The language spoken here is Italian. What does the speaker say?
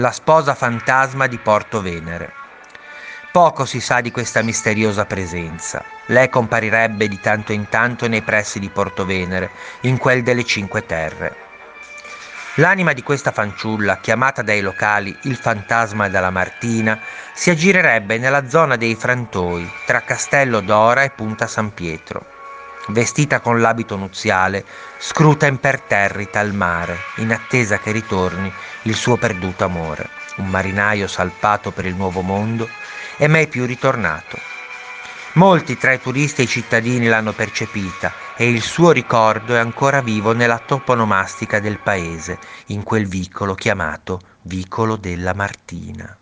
La Sposa Fantasma di Porto Venere. Poco si sa di questa misteriosa presenza. Lei comparirebbe di tanto in tanto nei pressi di Porto Venere, in quel delle Cinque Terre. L'anima di questa fanciulla, chiamata dai locali il fantasma della Martina, si aggirerebbe nella zona dei Frantoi, tra Castello Dora e Punta San Pietro. Vestita con l'abito nuziale, scruta imperterrita al mare, in attesa che ritorni il suo perduto amore, un marinaio salpato per il nuovo mondo e mai più ritornato. Molti tra i turisti e i cittadini l'hanno percepita e il suo ricordo è ancora vivo nella toponomastica del paese, in quel vicolo chiamato Vicolo della Martina.